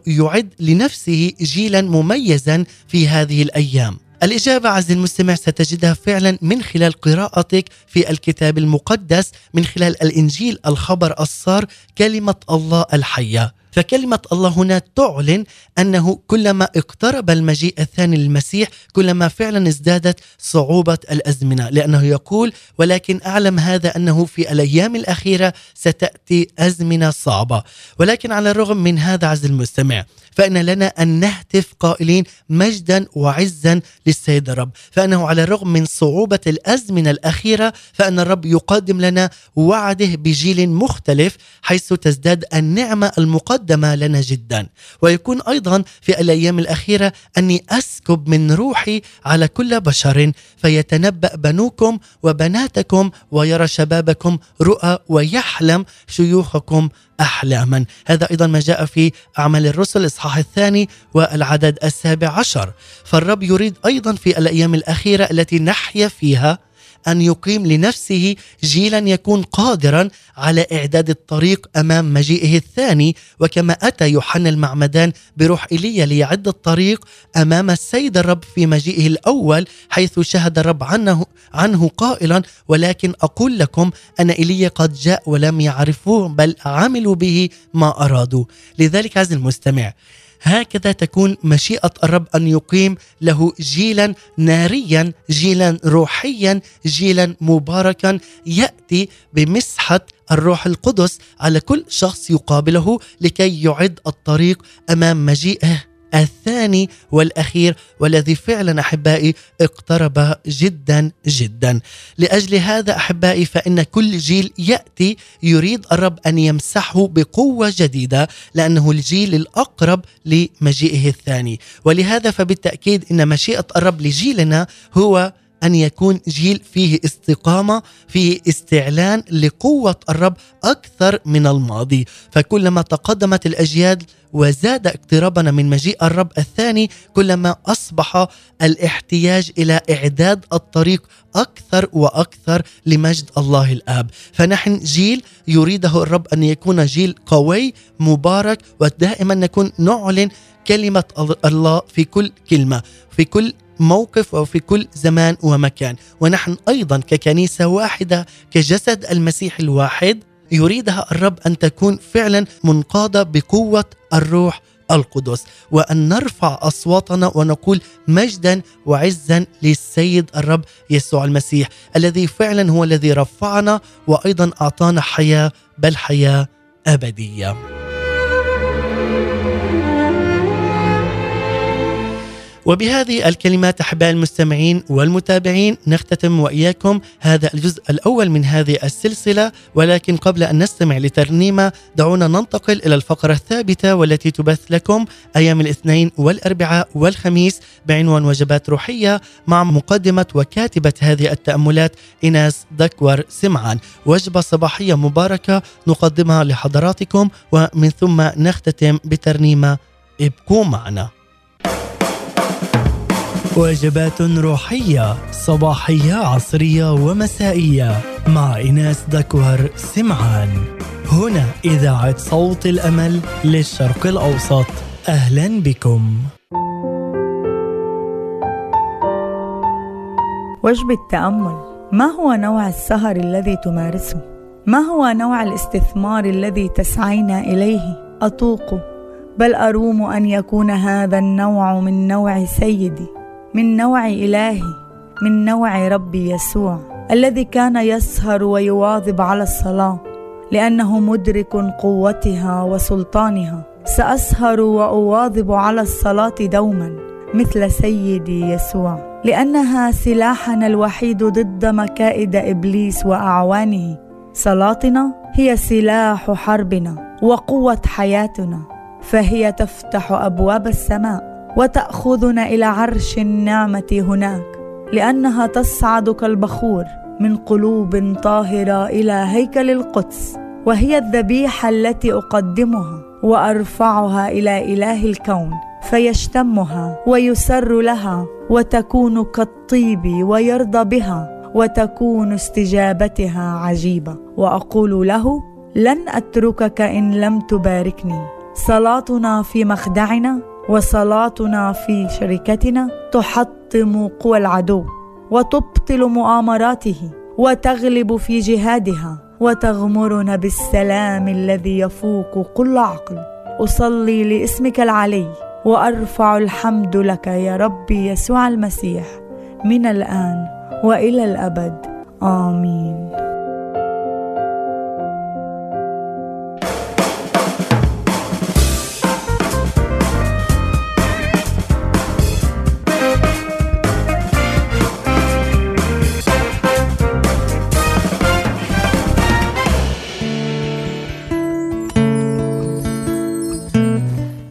يعد لنفسه جيلا مميزا في هذه الأيام؟ الإجابة عزيزي المستمع ستجدها فعلا من خلال قراءتك في الكتاب المقدس، من خلال الإنجيل الخبر السار كلمة الله الحية. فكلمة الله هنا تعلن أنه كلما اقترب المجيء الثاني للمسيح كلما فعلا ازدادت صعوبة الأزمنة، لأنه يقول ولكن أعلم هذا أنه في الأيام الأخيرة ستأتي أزمنة صعبة. ولكن على الرغم من هذا عز المستمع فإن لنا أن نهتف قائلين مجدا وعزا للسيد الرب، فإنه على الرغم من صعوبة الأزمنة الأخيرة فإن الرب يقدم لنا وعده بجيل مختلف حيث تزداد النعمة المقدمة لنا جدا. ويكون أيضا في الأيام الأخيرة أني أسكب من روحي على كل بشر فيتنبأ بنوكم وبناتكم ويرى شبابكم رؤى ويحلم شيوخكم أحلاما. هذا أيضا ما جاء في أعمال الرسل إصحاح 2 والعدد 17. فالرب يريد أيضا في الأيام الأخيرة التي نحيا فيها أن يقيم لنفسه جيلا يكون قادرا على إعداد الطريق أمام مجيئه الثاني، وكما أتى يوحنا المعمدان بروح إيليا ليعد الطريق أمام السيد الرب في مجيئه الأول، حيث شهد الرب عنه قائلا ولكن أقول لكم أن إيليا قد جاء ولم يعرفوه بل عملوا به ما أرادوا. لذلك عزيزي المستمع هكذا تكون مشيئة الرب أن يقيم له جيلا ناريا، جيلا روحيا، جيلا مباركا يأتي بمسحة الروح القدس على كل شخص يقابله لكي يعد الطريق أمام مجيئه الثاني والأخير، والذي فعلا أحبائي اقترب جدا جدا. لأجل هذا أحبائي فإن كل جيل يأتي يريد الرب أن يمسحه بقوة جديدة، لأنه الجيل الأقرب لمجيئه الثاني. ولهذا فبالتأكيد إن مشيئة الرب لجيلنا هو أن يكون جيل فيه استقامة، فيه استعلان لقوة الرب أكثر من الماضي. فكلما تقدمت الأجيال وزاد اقترابنا من مجيء الرب الثاني كلما أصبح الاحتياج إلى إعداد الطريق أكثر وأكثر لمجد الله الآب. فنحن جيل يريده الرب أن يكون جيل قوي مبارك، ودائما نكون نعلن كلمة الله في كل كلمة، في كل موقف وفي كل زمان ومكان. ونحن أيضا ككنيسة واحدة كجسد المسيح الواحد يريدها الرب أن تكون فعلا منقادة بقوة الروح القدس، وأن نرفع أصواتنا ونقول مجدا وعزا للسيد الرب يسوع المسيح الذي فعلا هو الذي رفعنا وأيضا أعطانا حياة بل حياة أبدية. وبهذه الكلمات أحباء المستمعين والمتابعين نختتم وإياكم هذا الجزء الأول من هذه السلسلة، ولكن قبل أن نستمع لترنيمة دعونا ننتقل إلى الفقرة الثابتة والتي تبث لكم أيام الاثنين والأربعاء والخميس بعنوان وجبات روحية مع مقدمة وكاتبة هذه التأملات إيناس دكور سمعان، وجبة صباحية مباركة نقدمها لحضراتكم، ومن ثم نختتم بترنيمة ابقوا معنا. وجبات روحية صباحية عصرية ومسائية مع إيناس دكور سمعان، هنا إذاعة صوت الأمل للشرق الأوسط. أهلا بكم. وجبة تأمل. ما هو نوع السهر الذي تمارسه؟ ما هو نوع الاستثمار الذي تسعين إليه؟ أطوق بل أروم أن يكون هذا النوع من نوع سيدي، من نوع إلهي، من نوع ربي يسوع الذي كان يسهر ويواظب على الصلاة لأنه مدرك قوتها وسلطانها. سأسهر وأواظب على الصلاة دوما مثل سيدي يسوع، لأنها سلاحنا الوحيد ضد مكائد إبليس وأعوانه. صلاتنا هي سلاح حربنا وقوة حياتنا، فهي تفتح أبواب السماء وتأخذنا إلى عرش النعمة هناك، لأنها تصعد كالبخور من قلوب طاهرة إلى هيكل القدس، وهي الذبيحة التي أقدمها وأرفعها إلى إله الكون فيشتمها ويسر لها، وتكون كالطيب ويرضى بها، وتكون استجابتها عجيبة. وأقول له لن أتركك إن لم تباركني. صلاتنا في مخدعنا وصلاتنا في شركتنا تحطم قوى العدو وتبطل مؤامراته وتغلب في جهادها وتغمرنا بالسلام الذي يفوق كل عقل. أصلي لاسمك العلي وأرفع الحمد لك يا ربي يسوع المسيح من الآن وإلى الأبد. آمين.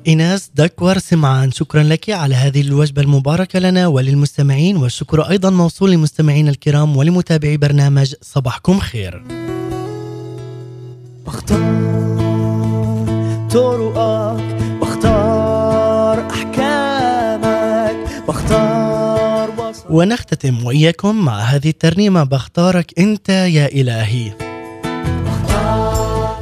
إيناس دكور سمعان، شكرا لك على هذه الوجبة المباركة لنا وللمستمعين، والشكر أيضا موصول لمستمعينا الكرام ولمتابعي برنامج صباحكم خير. بختار طرقك، بختار أحكامك، بختار وصفك. ونختتم وإياكم مع هذه الترنيمة بختارك أنت يا إلهي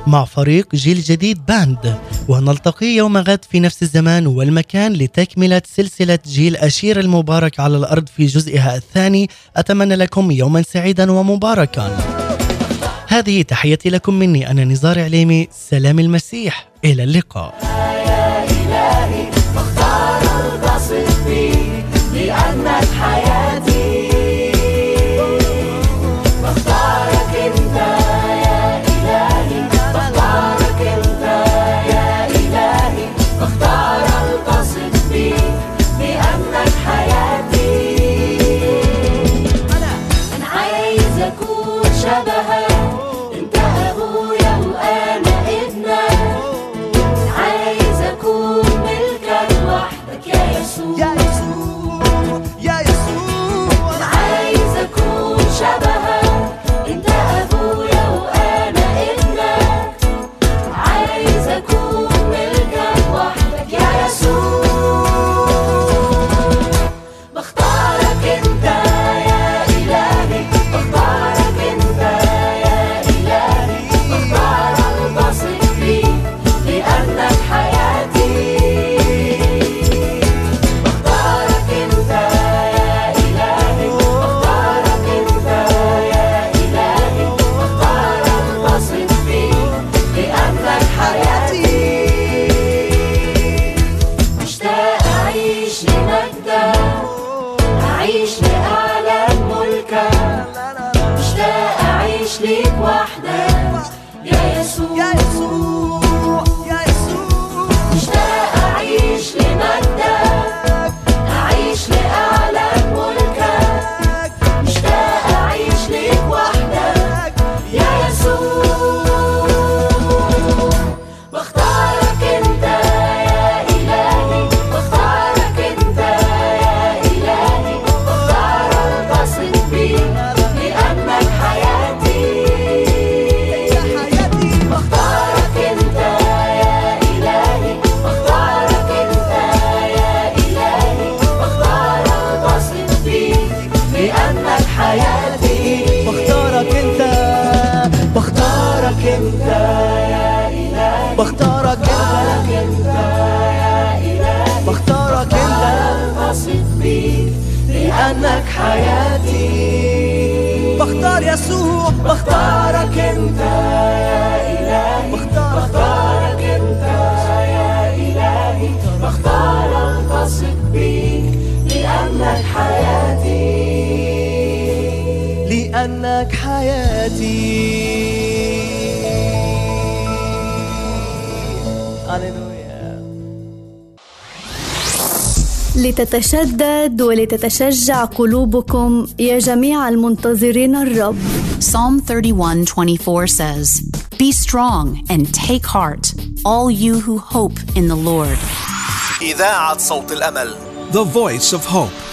مع فريق جيل جديد باند، ونلتقي يوم غد في نفس الزمان والمكان لتكملة سلسلة جيل أشير المبارك على الأرض في جزئها الثاني. أتمنى لكم يوما سعيدا ومباركا. هذه تحيتي لكم مني، أنا نزار عليمي، سلام المسيح، إلى اللقاء. يا إلهي بختار البسط فيك لأنك حياتي، بختارك أنت مجدك. أعيش لك حياتي. بختار يسوع، بختارك انت يا إلهي، بختارك انت يا إلهي، بختار انتصر بيك لأنك حياتي، لأنك حياتي. لتتشدد ولتتشجع قلوبكم يا جميع المنتظرين الرب. Psalm 31:24 says, "Be strong and take heart, all you who hope in the Lord." إذاعة صوت الأمل. The Voice of Hope.